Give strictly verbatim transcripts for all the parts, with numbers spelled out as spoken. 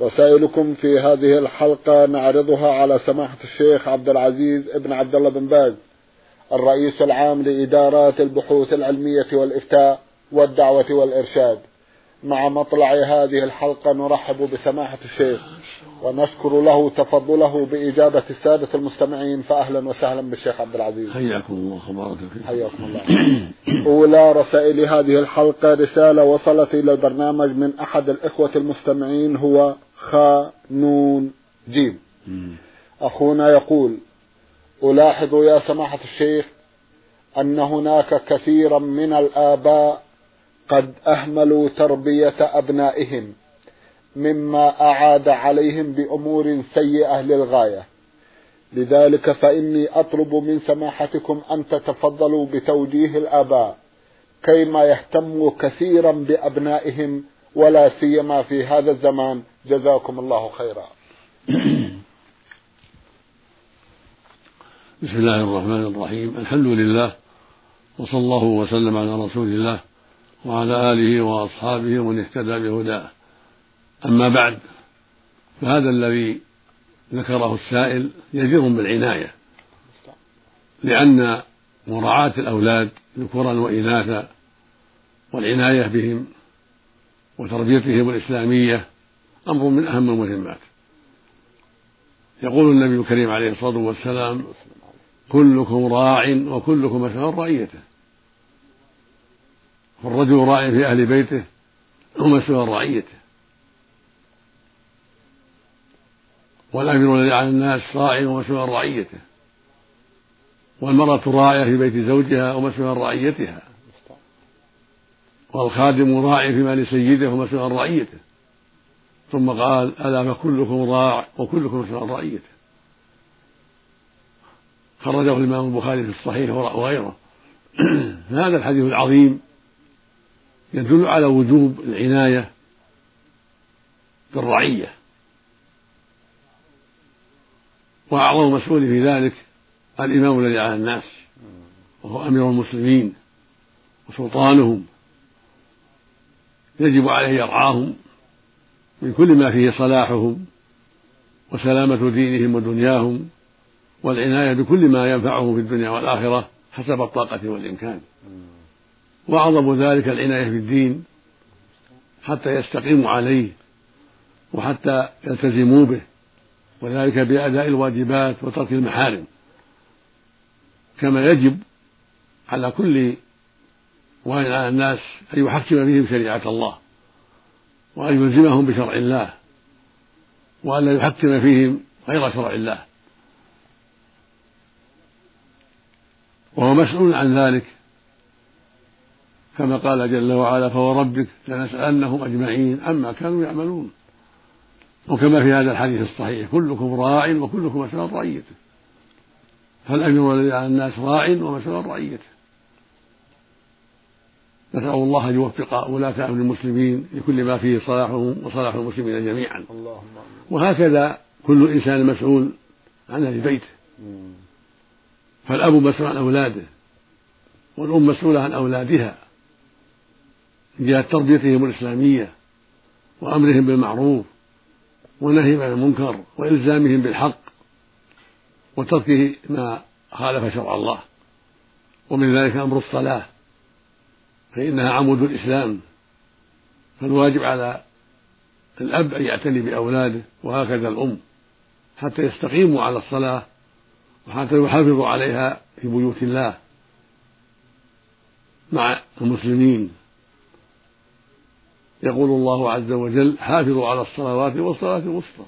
رسائلكم في هذه الحلقة نعرضها على سماحة الشيخ عبد العزيز بن عبد الله بن باز، الرئيس العام لإدارات البحوث العلمية والإفتاء والدعوة والإرشاد. مع مطلع هذه الحلقة نرحب بسماحة الشيخ ونشكر له تفضله بإجابة السادة المستمعين، فأهلا وسهلا بالشيخ عبد العزيز. حياكم الله وبارك فيكم. حياكم الله. أولى رسائل هذه الحلقة رسالة وصلت إلى البرنامج من أحد الإخوة المستمعين، هو خانون جيم. أخونا يقول: ألاحظ يا سماحة الشيخ أن هناك كثيرا من الآباء قد أهملوا تربية أبنائهم، مما أعاد عليهم بأمور سيئة للغاية. لذلك فإني أطلب من سماحتكم أن تتفضلوا بتوجيه الآباء كيما يهتموا كثيرا بأبنائهم، ولا سيما في هذا الزمان. جزاكم الله خيرا. بسم الله الرحمن الرحيم. الحمد لله، وصلى الله وسلم على رسول الله وعلى آله وأصحابه ومن اهتدى بهداه. أما بعد، فهذا الذي ذكره السائل يجدر بالعناية، لأن مراعاة الأولاد ذكورا وإناثا والعناية بهم وتربيتهم الإسلامية أمر من أهم المهمات. يقول النبي الكريم عليه الصلاة والسلام: كلكم راع وكلكم مسؤول رعيته. فالرجل راع في أهل بيته ومسؤول رعيته، والأمير الذي على الناس راع ومسؤول رعيته، والمرأة راعية في بيت زوجها ومسؤول رعيتها، والخادم راع في مال سيده ومسؤول رعيته. ثم قال: ألا فكلكم راع وكلكم مسؤول رعيته. خرجه الإمام البخاري في الصحيح وغيره. هذا الحديث العظيم يدل على وجوب العناية بالرعية، وأعظم مسؤول في ذلك الإمام الذي على الناس، وهو أمير المسلمين وسلطانهم، يجب عليه يرعاهم من كل ما فيه صلاحهم وسلامة دينهم ودنياهم، والعناية بكل ما ينفعهم في الدنيا والآخرة حسب الطاقة والإمكان. وأعظم ذلك العناية بالدين حتى يستقيموا عليه وحتى يلتزموا به، وذلك بأداء الواجبات وترك المحارم، كما يجب على كل واحد على الناس أن يحكم بهم شريعة الله، وأن يلزمهم بشرع الله، وأن لا يحكم فيهم غير شرع الله، وهو مسؤول عن ذلك كما قال جل وعلا: فوربك لنسألنهم أجمعين عما كانوا يعملون. وكما في هذا الحديث الصحيح: كلكم راع وكلكم مسؤول رعيته. فالأمر الذي على الناس راع ومسؤول رعيته. نسأل الله أن يوفق ولاة أمر المسلمين لكل ما فيه صلاحهم وصلاح المسلمين جميعا. وهكذا كل إنسان مسؤول عن أهل بيته، فالأب مسؤول عن أولاده، والأم مسؤولة عن أولادها جاء تربيتهم الإسلامية وأمرهم بالمعروف ونهيهم عن المنكر وإلزامهم بالحق وترك ما خالف شرع الله. ومن ذلك أمر الصلاة، فإنها عمود الإسلام، فالواجب على الأب أن يعتني بأولاده، وهكذا الأم، حتى يستقيموا على الصلاة وحتى يحافظوا عليها في بيوت الله مع المسلمين. يقول الله عز وجل: حافظوا على الصلوات والصلاة الوسطى.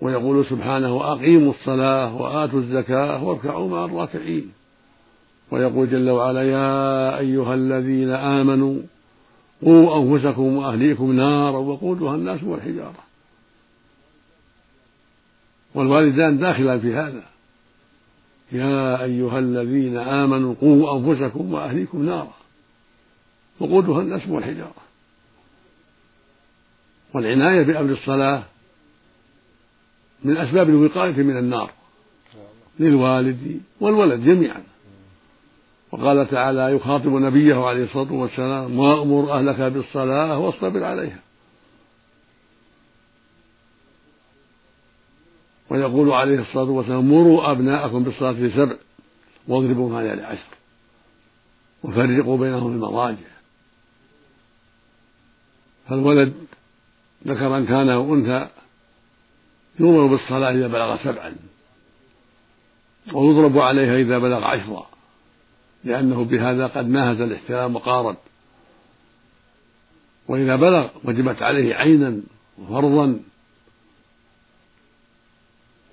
ويقول سبحانه: وأقيموا الصلاة وآتوا الزكاة واركعوا مع الراكعين. ويقول جل وعلا: يا أيها الذين آمنوا قوا أنفسكم وأهليكم نارا وقودها الناس والحجارة. والوالدان داخلان في هذا. يا أيها الذين آمنوا قوا أنفسكم وأهليكم نارا وقودها الناس والحجارة. والعناية بأمر الصلاة من أسباب الوقاية من النار للوالد والولد جميعا. وقال تعالى يخاطب نبيه عليه الصلاة والسلام وأمر أهلك بالصلاة واصطبر عليها. ويقول عليه الصلاة والسلام مروا أبناءكم بالصلاة لسبع واضربوهم عليها لعشر وفرقوا بينهم المضاجع. فالولد ذكرا كان وأنثى يؤمر بالصلاة إذا بلغ سبعا ويضرب عليها إذا بلغ عشرا لأنه بهذا قد ناهز الاحترام وقارب. وإذا بلغ وجبت عليه عينا وفرضا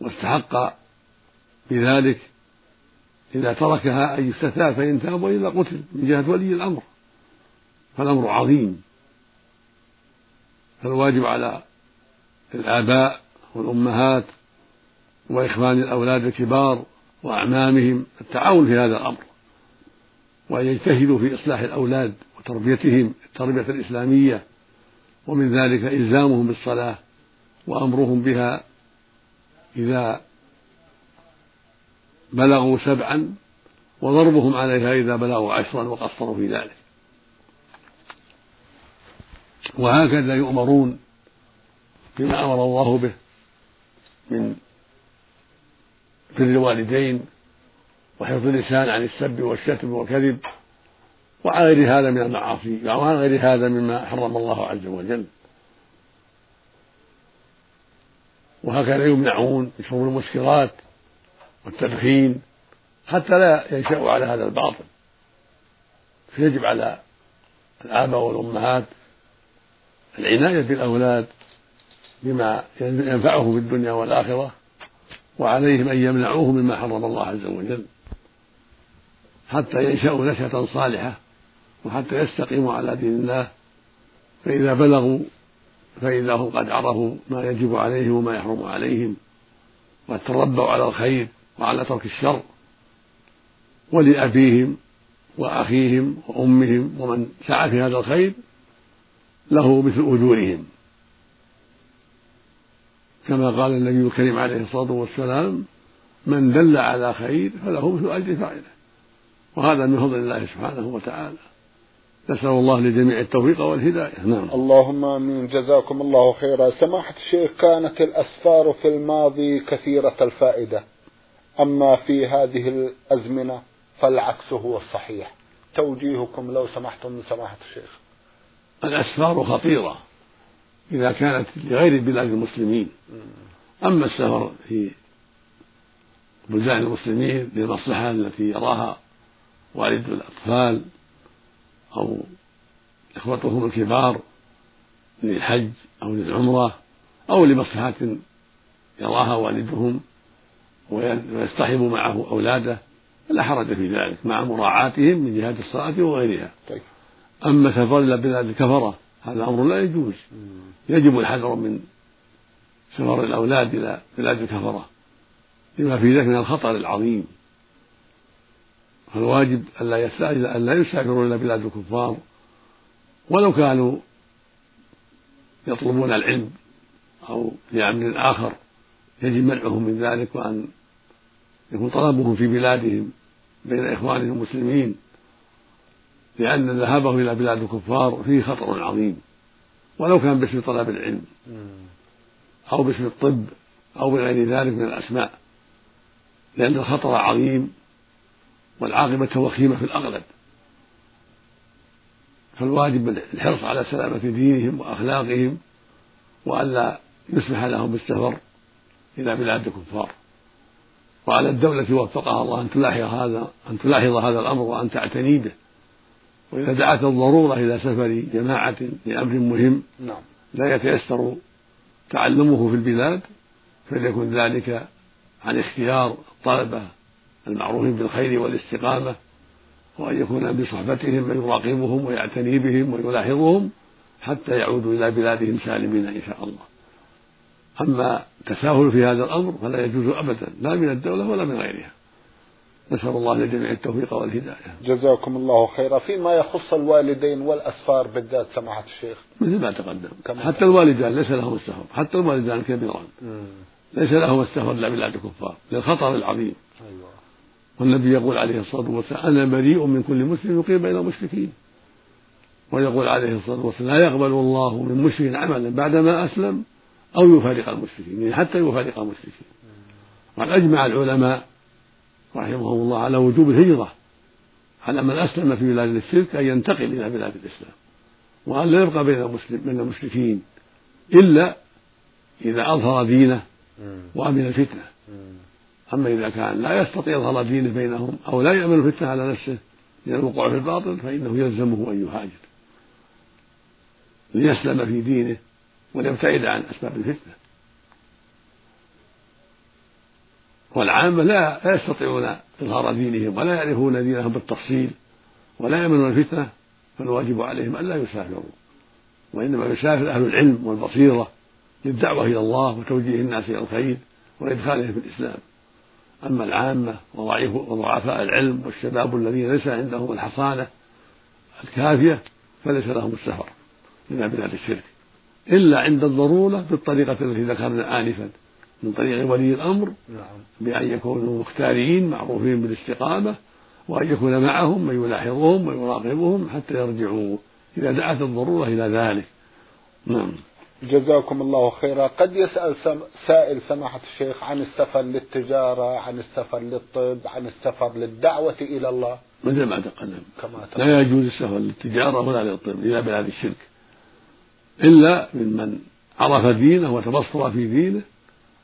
واستحق بذلك إذا تركها أن يستتاب فإن تاب وإلا قتل من جهة ولي الأمر. فالأمر عظيم. فالواجب على الآباء والأمهات وإخوان الأولاد الكبار وأعمامهم التعاون في هذا الأمر وأن يجتهدوا في إصلاح الأولاد وتربيتهم التربية الإسلامية ومن ذلك إلزامهم بالصلاة وأمرهم بها إذا بلغوا سبعا وضربهم عليها إذا بلغوا عشرا وقصروا في ذلك. وهكذا يؤمرون بما أمر الله به من بر الوالدين وحفظ اللسان عن السب والشتم والكذب وعلى غير هذا من المعاصي وعلى غير هذا مما حرم الله عز وجل. وهكذا يمنعون شرب المسكرات والتدخين حتى لا ينشأوا على هذا الباطل. فيجب على الآباء والأمهات العناية بالأولاد بما ينفعهم في الدنيا والآخرة وعليهم أن يمنعوه مما حرم الله عز وجل حتى ينشأوا نشأة صالحة وحتى يستقيموا على دين الله. فإذا بلغوا فإذا هم قد عرفوا ما يجب عليهم وما يحرم عليهم وتربوا على الخير وعلى ترك الشر. ولأبيهم وأخيهم وأمهم ومن سعى في هذا الخير له مثل أجورهم كما قال النبي الكريم عليه الصلاة والسلام من دل على خير فله مثل أجر فاعله. وهذا من فضل الله سبحانه وتعالى. نسأل الله لجميع التوفيق والهداية. نعم. اللهم آمين. جزاكم الله خيرا. سماحة الشيخ كانت الأسفار في الماضي كثيرة الفائدة أما في هذه الأزمنة فالعكس هو الصحيح. توجيهكم لو سمحتم من سماحة الشيخ. الأسفار خطيرة إذا كانت لغير بلاد المسلمين. أما السفر في بلدان المسلمين للمصلحة التي يراها والد الأطفال أو إخوتهم الكبار للحج أو للعمرة أو لمصلحة يراها والدهم ويصطحب معه أولاده لا حرج في ذلك مع مراعاتهم من جهة الصلاة وغيرها. طيب. أما سفر إلى بلاد الكفرة هذا أمر لا يجوز. يجب الحذر من سفر الأولاد إلى بلاد الكفرة لما في ذلك من الخطر العظيم. فالواجب أن لا يسافروا إلى بلاد الكفار ولو كانوا يطلبون العلم أو لأمر آخر يجب منعهم من ذلك وأن يكون طلبهم في بلادهم بين إخوانهم المسلمين لأن ذهابه إلى بلاد الكفار فيه خطر عظيم ولو كان باسم طلب العلم أو باسم الطب أو بغير ذلك من الأسماء لأن الخطر عظيم والعاقبة وخيمة في الأغلب. فالواجب الحرص على سلامة دينهم وأخلاقهم وألا يسمح لهم بالسفر إلى بلاد الكفار. وعلى الدولة وفقها الله أن تلاحظ هذا أن تلاحظ هذا الأمر وأن تعتني به. وإذا دعت الضرورة إلى سفر جماعة لأمر مهم لا يتيسر تعلمه في البلاد فليكن ذلك عن اختيار الطلبة المعروفين بالخير والاستقامة وأن يكون بصحبتهم من يراقبهم ويعتني بهم ويلاحظهم حتى يعودوا إلى بلادهم سالمين إن شاء الله. أما التساهل في هذا الأمر فلا يجوز أبدا، لا من الدولة ولا من غيرها. نسأل الله لجميع التوفيق والهداية. جزاكم الله خيرا. فيما يخص الوالدين والأسفار بالذات سماحة الشيخ، مثل ما تقدم، حتى الوالدان ليس لهم السفر، حتى الوالدان الكبيران ليس لهم السفر إلا بلاد الكفار للخطر العظيم. أيوة. والنبي يقول عليه الصلاة والسلام: أنا بريء من كل مسلم يقيم بين المشركين. ويقول عليه الصلاة والسلام: لا يقبل الله من مشرك عملا بعدما أسلم أو يفارق المشركين، يعني حتى يفارق المشركين. وقد أجمع العلماء رحمهم الله على وجوب الهجرة على من أسلم في بلاد الشرك أن ينتقل إلى بلاد الإسلام، وأن لا يبقى بين المشركين إلا إذا أظهر دينه وأمن الفتنة. أما إذا كان لا يستطيع إظهار دينه بينهم أو لا يأمن الفتنة على نفسه من الوقوع في الباطل فإنه يلزمه أن يهاجر ليسلم في دينه وليبتعد عن أسباب الفتنة. والعامة لا يستطيعون إظهار دينهم ولا يعرفون دينهم بالتفصيل ولا يأمنون الفتنة، فالواجب عليهم ألا يسافروا، وإنما يسافر أهل العلم والبصيرة للدعوة إلى الله وتوجيه الناس إلى الخير وإدخالهم في الإسلام. أما العامة وضعفاء العلم والشباب الذين ليس عندهم الحصانة الكافية فليس لهم السفر إلى بلاد الشرك إلا عند الضرورة بالطريقة التي ذكرنا آنفا من طريق ولي الأمر، بأن يكونوا مختارين معروفين بالاستقامة، وأن يكون معهم من يلاحظهم ويراقبهم حتى يرجعوا إذا دعت الضرورة إلى ذلك. نعم. جزاكم الله خيرا. قد يسأل سائل سماحة الشيخ عن السفر للتجارة، عن السفر للطب، عن السفر للدعوة إلى الله. مثل ما تقدم، لا يجوز السفر للتجارة ولا للطب إلى بلاد الشرك إلا ممن عرف دينه وتبصر في دينه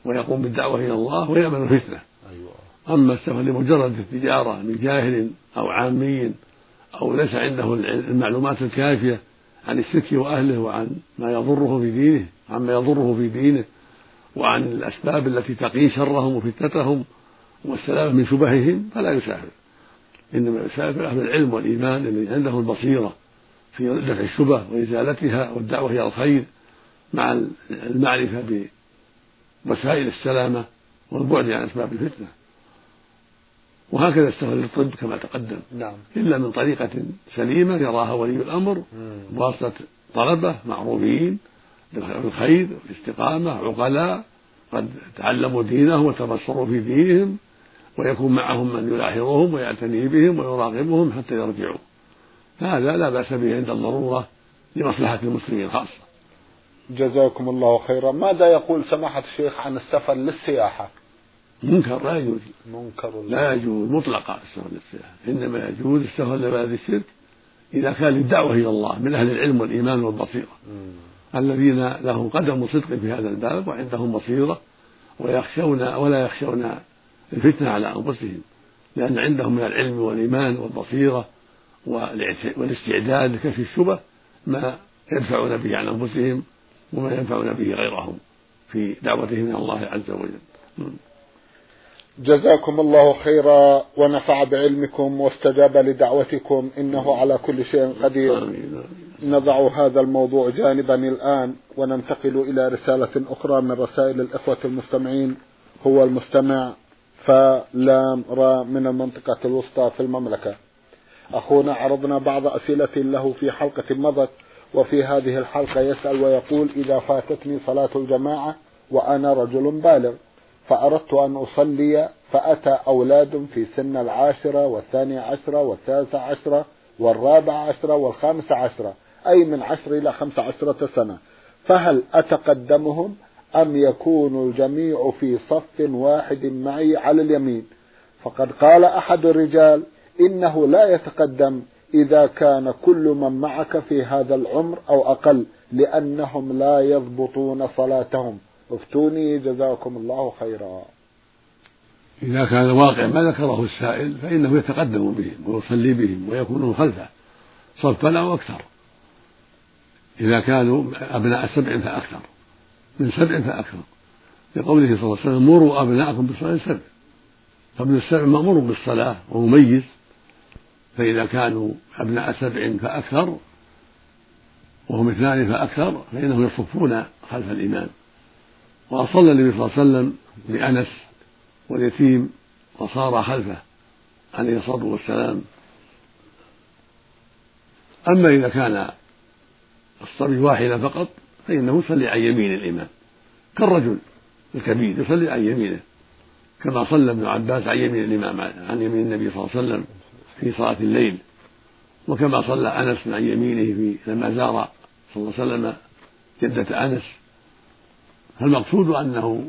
ويقوم بالدعوة إلى الله ويأمن الفتنة. أيوة. أما السفر لمجرد التجارة من جاهل أو عامي أو ليس عنده المعلومات الكافية عن الشرك وأهله وعن ما يضره في دينه عما يضره في دينه وعن الأسباب التي تقي شرهم وفتنتهم والسلامة من شبههم فلا يسافر، إنما يسافر أهل العلم والإيمان الذي عنده البصيرة في دفع الشبه وإزالتها والدعوة إلى الخير مع المعرفة بوسائل السلامة والبعد عن أسباب الفتنة. وهكذا السفر للطب كما تقدم. نعم. إلا من طريقة سليمة يراها ولي الأمر بواسطة طلبة معروفين بالخير والاستقامة، عقلاء قد تعلموا دينهم وتبصروا في دينهم، ويكون معهم من يلاحظهم ويعتني بهم ويراقبهم حتى يرجعوا. هذا لا بأس به عند الضرورة لمصلحة المسلمين خاصة. جزاكم الله خيرا. ماذا يقول سماحة الشيخ عن السفر للسياحة؟ منكر، لا يجوز، لا يجوز مطلقا السفر للسياحة، إنما يجوز السفر لبلاد الشرك إذا كان للدعوة إلى الله من أهل العلم والإيمان والبصيرة الذين لهم قدم صدق في هذا الباب وعندهم بصيرة ويخشون ولا يخشون الفتنة على أنفسهم، لأن عندهم من العلم والإيمان والبصيرة والاستعداد لكشف الشبه ما يدفعون به عن أنفسهم وما ينفعون به غيرهم في دعوتهم إلى الله عز وجل. جزاكم الله خيرا ونفع بعلمكم واستجاب لدعوتكم، إنه على كل شيء قدير. نضع هذا الموضوع جانبا الآن وننتقل إلى رسالة أخرى من رسائل الإخوة المستمعين. هو المستمع فلام ر من المنطقة الوسطى في المملكة. أخونا عرضنا بعض أسئلة له في حلقة مضت، وفي هذه الحلقة يسأل ويقول: إذا فاتتني صلاة الجماعة وأنا رجل بالغ فأردت أن أصلي فأتى أولاد في سن العاشرة والثانية عشرة والثالثة عشرة والرابعة عشرة والخامسة عشرة، أي من عشر إلى خمسة عشرة سنة، فهل أتقدمهم أم يكون الجميع في صف واحد معي على اليمين؟ فقد قال أحد الرجال: إنه لا يتقدم إذا كان كل من معك في هذا العمر أو أقل، لأنهم لا يضبطون صلاتهم. افتوني جزاكم الله خيرا. إذا كان الواقع ما ذكره السائل فإنه يتقدم بهم ويصلي بهم ويكونوا خلفه صفا أو أكثر، إذا كانوا أبناء سبع فأكثر، من سبع فأكثر، لقوله صلى الله عليه وسلم: مروا أبناءكم بالصلاة السبع. فابن السبع مأمور بالصلاة ومميز، فإذا كانوا أبناء سبع فأكثر وهم اثنان فأكثر فإنهم يصفون خلف الإمام وأصلى النبي صلى الله عليه وسلم لأنس واليتيم وصار خلفه عليه الصلاة والسلام. أما إذا كان الصبي واحدا فقط فإنه يصلي عن يمين الإمام كالرجل الكبير يصلي عن يمينه، كما صلى ابن عباس عن يمين الإمام عن يمين النبي صلى الله عليه وسلم في صلاة الليل، وكما صلى أنس عن يمينه في لما زار صلى الله عليه وسلم جدة أنس. فالمقصود أنه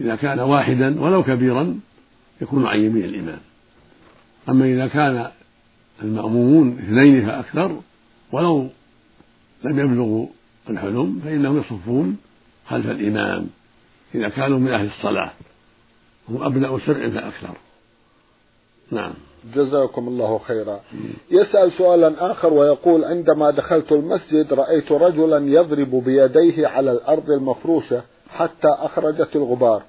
إذا كان واحدا ولو كبيرا يكون عن يمين الإمام. أما إذا كان المأمومون اثنين فأكثر ولو لم يبلغوا الحلم فإنهم يصفون خلف الإمام إذا كانوا من أهل الصلاة هم أبناء سبع فأكثر. نعم، جزاكم الله خيرا. يسأل سؤالا آخر ويقول: عندما دخلت المسجد رأيت رجلا يضرب بيديه على الأرض المفروشة حتى أخرجت الغبار،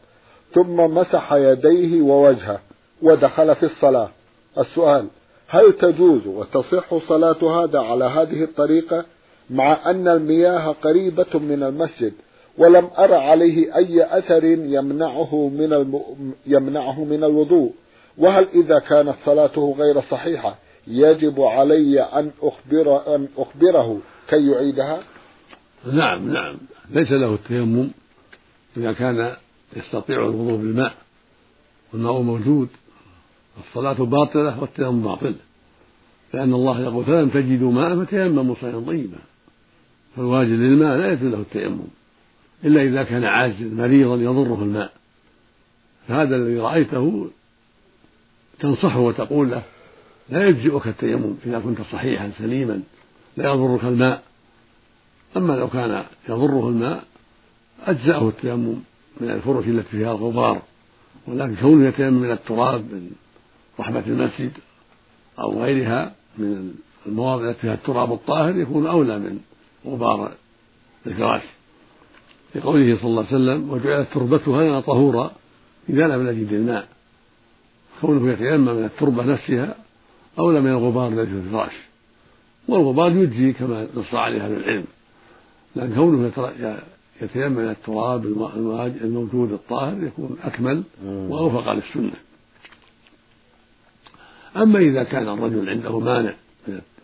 ثم مسح يديه ووجهه ودخل في الصلاة. السؤال: هل تجوز وتصح صلاة هذا على هذه الطريقة مع أن المياه قريبة من المسجد ولم أرى عليه أي أثر يمنعه من الم... يمنعه من الوضوء؟ وهل إذا كانت صلاته غير صحيحة يجب علي أن أخبر أن أخبره كي يعيدها؟ نعم نعم ليس له التيمم إذا كان يستطيع الوضوء بالماء والماء موجود، الصلاة باطلة والتيمم باطل، لأن الله يقول: فلم تجدوا ماء فتيمموا صعيدا طيبا. فالواجب للماء لا يجوز له التيمم إلا إذا كان عاجزا مريضا يضره الماء. هذا الذي رأيته تنصحه وتقول له: لا يجزئك التيمم إذا كنت صحيحا سليما لا يضرك الماء. أما لو كان يضره الماء أجزأه التيمم من الفرش التي فيها الغبار، ولكن كونه يتيمم من التراب من رحمة المسجد أو غيرها من المواضع التي فيها التراب الطاهر يكون أولى من غبار الفراش، لقوله صلى الله عليه وسلم: وجعلت تربتها لنا طهورا إذا لم نجد الماء. كونه يتيمم من التربة نفسها أولى من الغبار الذي في الفراش، والغبار يجزي كما نص عليه أهل العلم، لأن كونه يتيمم من التراب الموجود الطاهر يكون أكمل وأوفق للسنة. أما إذا كان الرجل عنده مانع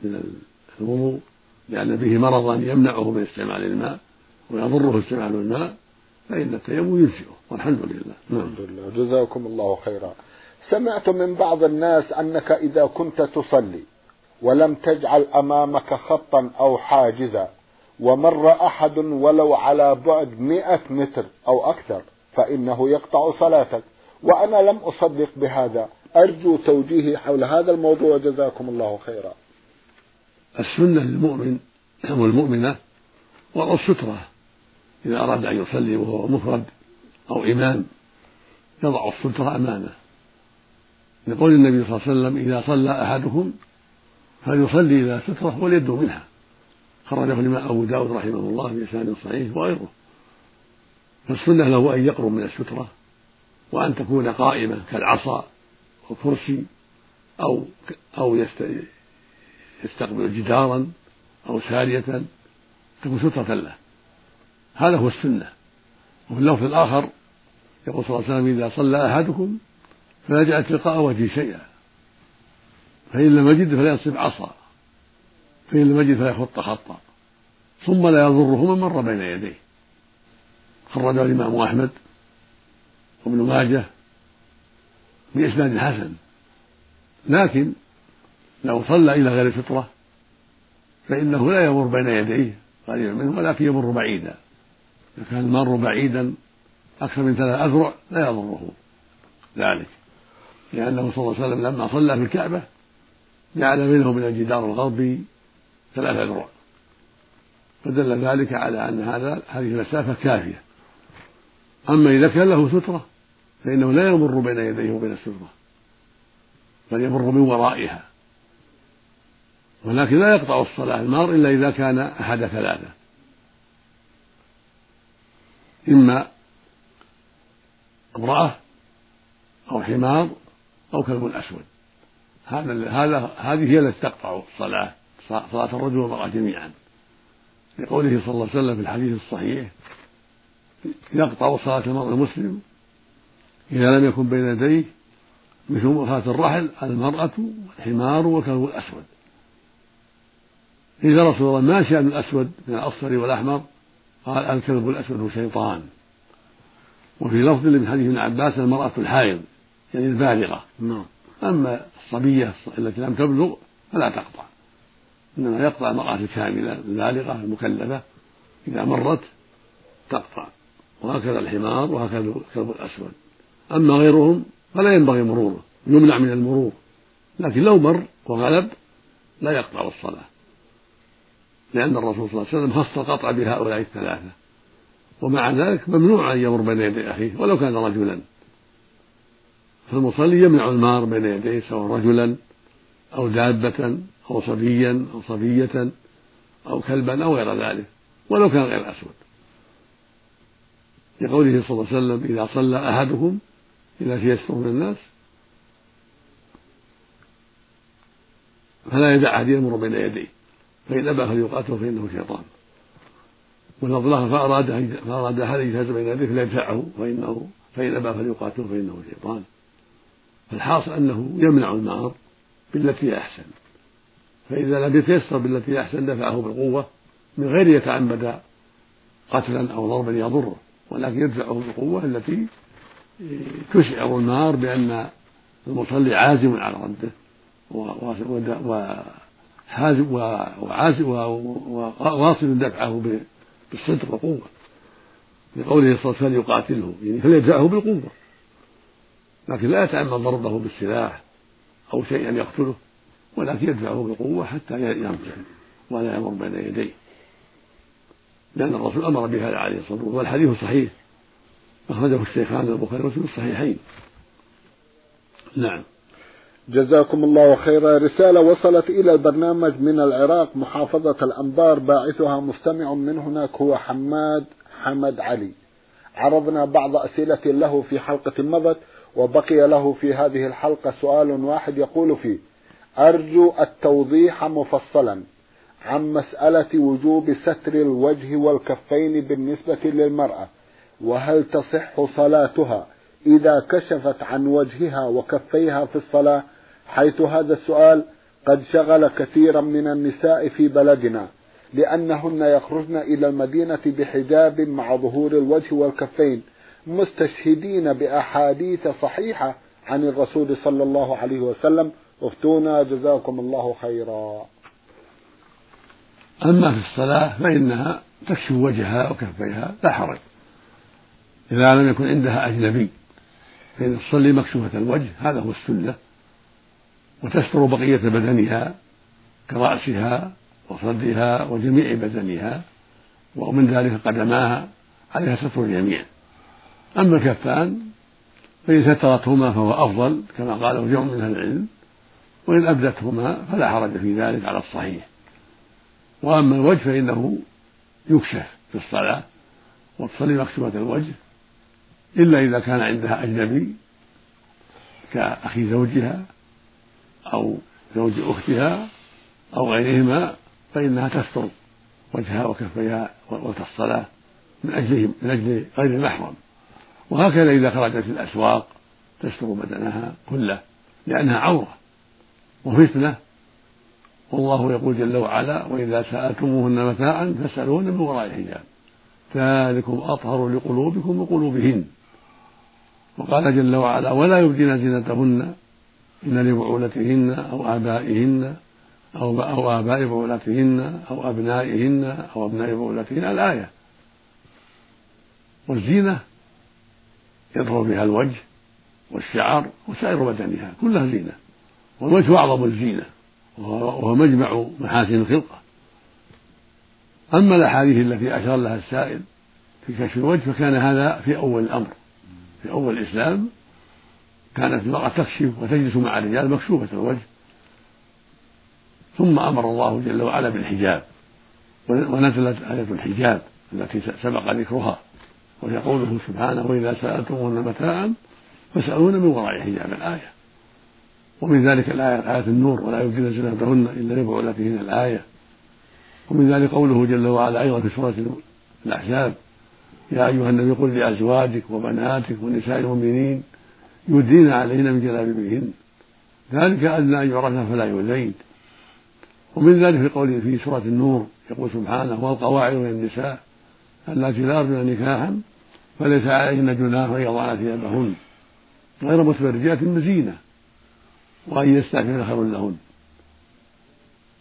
من الوضوء لأن به مرضا يمنعه من استعمال الماء ويضره استعمال الماء فإن التيمم يجزئه، والحمد لله. الحمد لله، جزاكم الله خيرا. سمعت من بعض الناس أنك إذا كنت تصلي ولم تجعل أمامك خطا أو حاجزا ومر أحد ولو على بعد مئة متر أو أكثر فإنه يقطع صلاتك، وأنا لم أصدق بهذا، أرجو توجيهي حول هذا الموضوع جزاكم الله خيرا. السنة للمؤمن والمؤمنة وضع السترة إذا أراد أن يصلي وهو مفرد أو إمام يضع السترة أمامه، لقول النبي صلى الله عليه وسلم: إذا صلى أحدكم فليصلي إلى سترة واليد منها، خرجه الإمام أبو داود رحمه الله بإسناد صحيح وغيره. فالسنة له أن يقرب من السترة وأن تكون قائمة كالعصا وكرسي أو أو يستقبل جدارا أو سارية تكون سترة له، هذا هو السنة. وفي اللفظ الآخر يقول صلى الله عليه وسلم: إذا صلى أحدكم فلا جعلت لقاء وجهي شيئا، فإن لم يجد فلا ينصب عصا، فإن لم يجد فلا يخط خطا، ثم لا يضره من مر بين يديه. خرجه الإمام أحمد وابن ماجه بإسناد حسن، لكن لو صلى إلى غير فطرة فإنه لا يمر بين يديه قريبا منه ولكن يمر بعيدا، إذا كان المر بعيدا أكثر من ثلاث أذرع لا يضره ذلك، لأنه صلى الله عليه وسلم لما صلى في الكعبة جعل منه من الجدار الغربي ثلاثة أذرع، فدل ذلك على أن هذا هذه المسافة كافية. أما إذا كان له سترة فإنه لا يمر بين يديه وبين السترة بل يمر من ورائها، ولكن لا يقطع الصلاة المار إلا إذا كان أحد ثلاثة: إما امرأة أو حمار أو كلب أسود، هذه هي التي تقطع الصلاة صلاة الرجل والمرأة جميعا، لقوله صلى الله عليه وسلم في الحديث الصحيح: يقطع صلاة المرء المسلم إذا لم يكن بين يديه مثل مرخاة الرحل المرأة والحمار والكلب الأسود. إذا رسول الله ما شأن الأسود من الأصفر والأحمر؟ قال الكلب الأسود شيطان. وفي لفظ من حديث ابن عباس المرأة الحائض يعني البالغة، أما الصبية التي لم تبلغ فلا تقطع، إنما يقطع المرأة الكاملة البالغة المكلفة إذا مرت تقطع، وهكذا الحمار وهكذا الكلب الأسود. أما غيرهم فلا ينبغي مروره، يمنع من المرور، لكن لو مر وغلب لا يقطع الصلاة، لأن الرسول صلى الله عليه وسلم خص القطع بهؤلاء الثلاثة، ومع ذلك ممنوع أن يمر بين يدي أخيه ولو كان رجلا، فالمصلي يمنع المار بين يديه سواء رجلا أو دابة أو صبيا أو صبية أو كلبا أو غير ذلك ولو كان غير أسود، لقوله صلى الله عليه وسلم إذا صلى أحدهم إذا تيسر من الناس فلا يدع أحد يمر بين يديه، فإن أبى فليقاتله فإنه شيطان، والأضلاع فأراد أحد يجهز بين يديه فلا يدفعه فإنه فإن أبى فليقاتله فإنه شيطان. فالحاصل أنه يمنع المعار بالتي أحسن، فإذا لم يتيسر بالتي أحسن دفعه بالقوة من غير يتعمد قتلا أو ضربا يضره، ولكن يدفعه بالقوة التي تشعر النار بأن المصلي عازم على رده وواصل دفعه بالصدق والقوة، لقوله صلى الله عليه وسلم يقاتله يعني فليدفعه بالقوة، لكن لا يتعمد ضربه بالسلاح أو شيئا يقتله، ولكن يدفعه بالقوة حتى يمسح ولا يمر بين يديه، لأن الرسول أمر بهذا عليه الصلاة والسلام، والحديث صحيح أخرجه الشيخان البخاري ومسلم الصحيحين. نعم. جزاكم الله خيرا. رسالة وصلت إلى البرنامج من العراق محافظة الأنبار، باعثها مستمع من هناك هو حماد حمد علي. عرضنا بعض أسئلة له في حلقة مضت، وبقي له في هذه الحلقة سؤال واحد يقول فيه أرجو التوضيح مفصلا عن مسألة وجوب ستر الوجه والكفين بالنسبة للمرأة، وهل تصح صلاتها إذا كشفت عن وجهها وكفيها في الصلاة، حيث هذا السؤال قد شغل كثيرا من النساء في بلدنا لأنهن يخرجن إلى المدينة بحجاب مع ظهور الوجه والكفين مستشهدين بأحاديث صحيحة عن الرسول صلى الله عليه وسلم. افتونا جزاكم الله خيرا. أما في الصلاة فإنها تكشف وجهها وكفيها لا حرج إذا لم يكن عندها أجنبي، فإن تصلي مكشوفة الوجه، هذا هو السنة، وتستر بقية بدنها كرأسها وصدرها وجميع بدنها، ومن ذلك قدماها عليها ستر الجميع. أما الكفان فإن سترتهما فهو أفضل كما قاله جمع من أهل العلم، وإن أبدتهما فلا حرج في ذلك على الصحيح. وأما الوجه فإنه يكشف في الصلاة، وتصلي مكشوفة الوجه إلا إذا كان عندها أجنبي كأخي زوجها أو زوج أختها أو غيرهما، فإنها تستر وجهها وكفيها وقت الصلاة من أجلهم من أجل غير المحرم. وهكذا إذا خرجت الأسواق تستر بدنها كله، لأنها عورة وفتنة، والله يقول جل وعلا وإذا سألتموهن متاعا فاسألوهن من وراء الحجاب ذلكم أطهر لقلوبكم وقلوبهن. وقال جل وعلا ولا يبدين زينتهن إلا لبعولتهن أو آبائهن أو, أو آباء بعولتهن أو أبنائهن أو أبناء بعولتهن الآية. والزينة يظهر بها الوجه والشعر وسائر بدنها كلها زينة، والوجه أعظم الزينة وهو مجمع محاسن الخلقة. أما الأحاديث التي أشار لها السائل في كشف الوجه فكان هذا في أول الأمر، في أول الإسلام كانت المرأة تكشف وتجلس مع الرجال مكشوفة الوجه، ثم أمر الله جل وعلا بالحجاب ونزلت آية الحجاب التي سبق ذكرها، ويقوله سبحانه وإذا سألتموهن متاعا فاسألون من وراء حجاب الآية. ومن ذلك الآية آية النور ولا يبدين زينتهن إلا لبعولتهن الآية. ومن ذلك قوله جل وعلا أيضا في سورة الأحزاب يا أيها النبي قل لأزواجك وبناتك ونساء المؤمنين يدين علينا من جلابيبهن ذلك أدنى أن يعرفن فلا يؤذين. ومن ذلك في قوله في سورة النور يقول سبحانه والقواعد من النساء اللاتي لا يرجون نكاحا فليس عليهن جناح أن يضعن ثيابهن غير متبرجات بزينة وأن يستعففن خير لهن.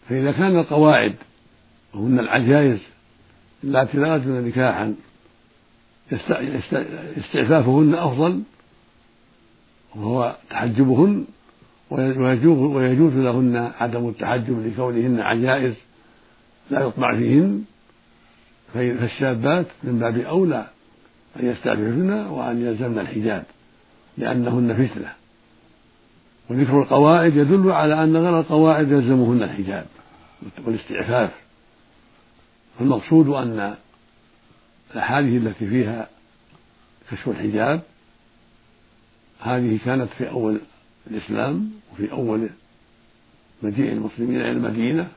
فإذا كان القواعد هن العجائز اللاتي لا يرجون نكاحا استعفافهن أفضل وهو تحجبهن ويجوز لهن عدم التحجب لكونهن عجائز لا يطمع فيهن، فالشابات من باب أولى أن يستعففن وأن يلزمن الحجاب لأنهن فتنة. وذكر القواعد يدل على أن غير القواعد يلزمهن الحجاب والاستعفاف. فالمقصود أن الأحاديث التي فيها كشف الحجاب هذه كانت في أول الإسلام وفي أول مجيء المسلمين إلى المدينة،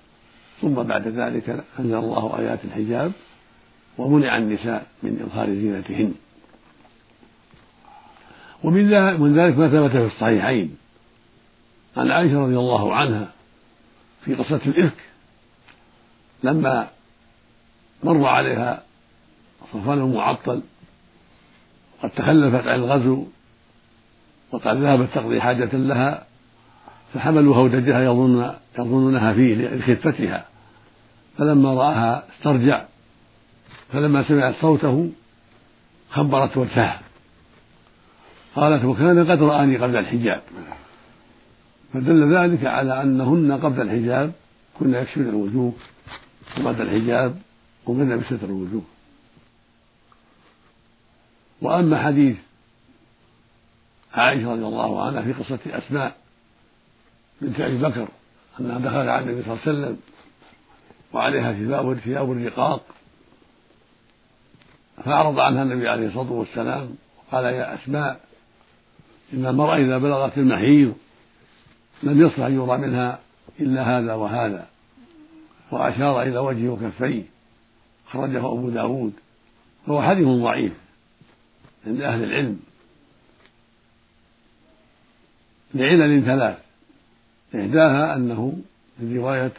ثم بعد ذلك أنزل الله آيات الحجاب ومنع النساء من إظهار زينتهن. ومن ذلك ما ثبت في الصحيحين عن عائشة رضي الله عنها في قصة الإفك لما مر عليها صفوان المعطل وقد تخلفت عن الغزو وقد ذهبت تقضي حاجة لها فحملوا هودجها يظن يظنونها فيه لخفتها، فلما رآها استرجع، فلما سمعت صوته خبرت وجهها قالت وكان قد رآني قبل الحجاب. فدل ذلك على أنهن قبل الحجاب كنا يكشفن الوجوه وبعد الحجاب ومنا بستر الوجوه. وأما حديث عائشة رضي الله عنها في قصة أسماء بنت أبي بكر أنها دخلت على النبي صلى الله عليه وسلم وعليها ثياب الرقاق فأعرض عنها النبي عليه الصلاة والسلام وقال يا أسماء إن المرأة إذا بلغت المحيض لم يصلح أن يرى منها إلا هذا وهذا، وأشار إلى وجهه وكفيه خرجه أبو داود فهو حديث ضعيف عند أهل العلم لعلل ثلاث. إحداها أنه من رواية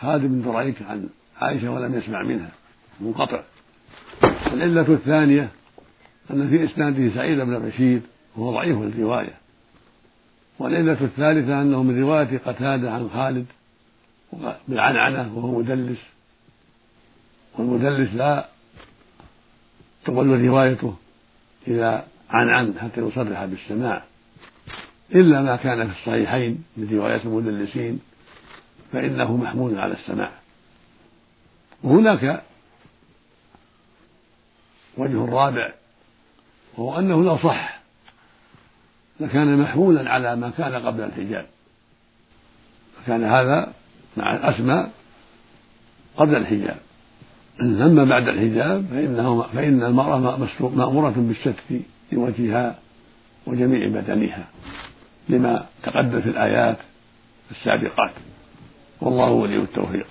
خالد بن دريك عن عائشة ولم يسمع منها منقطع. العلة الثانية أن في إسناده سعيد بن بشير وهو ضعيف الرواية. والعلة الثالثة أنه من رواية قتادة عن خالد بالعنعنة وهو مدلس، والمدلس لا تقبل روايته إذا عنعن حتى يصرح بالسماع إلا ما كان في الصحيحين من رواية المدلسين فإنه محمول على السماع. وهناك وجه الرابع وهو أنه لو صح لكان محمولا على ما كان قبل الحجاب، فكان هذا مع أسماء قبل الحجاب، أما بعد الحجاب فإنه فإن المرأة مأمورة بالستر لوجهها وجميع بدنها لما تقدم في الآيات السابقات. والله ولي التوفيق.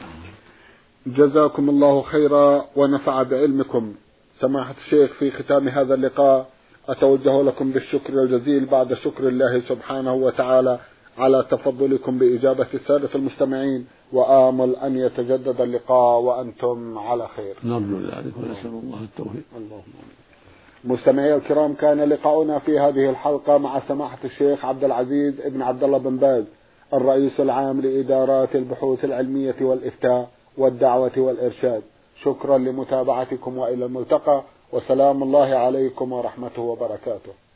جزاكم الله خيرا ونفع بعلمكم. سماحة الشيخ في ختام هذا اللقاء أتوجه لكم بالشكر الجزيل بعد شكر الله سبحانه وتعالى على تفضلكم بإجابة السادة المستمعين، وآمل أن يتجدد اللقاء وأنتم على خير نرجو ذلك ونسأل الله التوفيق. اللهم مستمعي الكرام، كان لقاؤنا في هذه الحلقة مع سماحة الشيخ عبد العزيز بن عبد الله بن باز الرئيس العام لإدارات البحوث العلمية والإفتاء والدعوة والإرشاد. شكرا لمتابعتكم وإلى الملتقى، وسلام الله عليكم ورحمته وبركاته.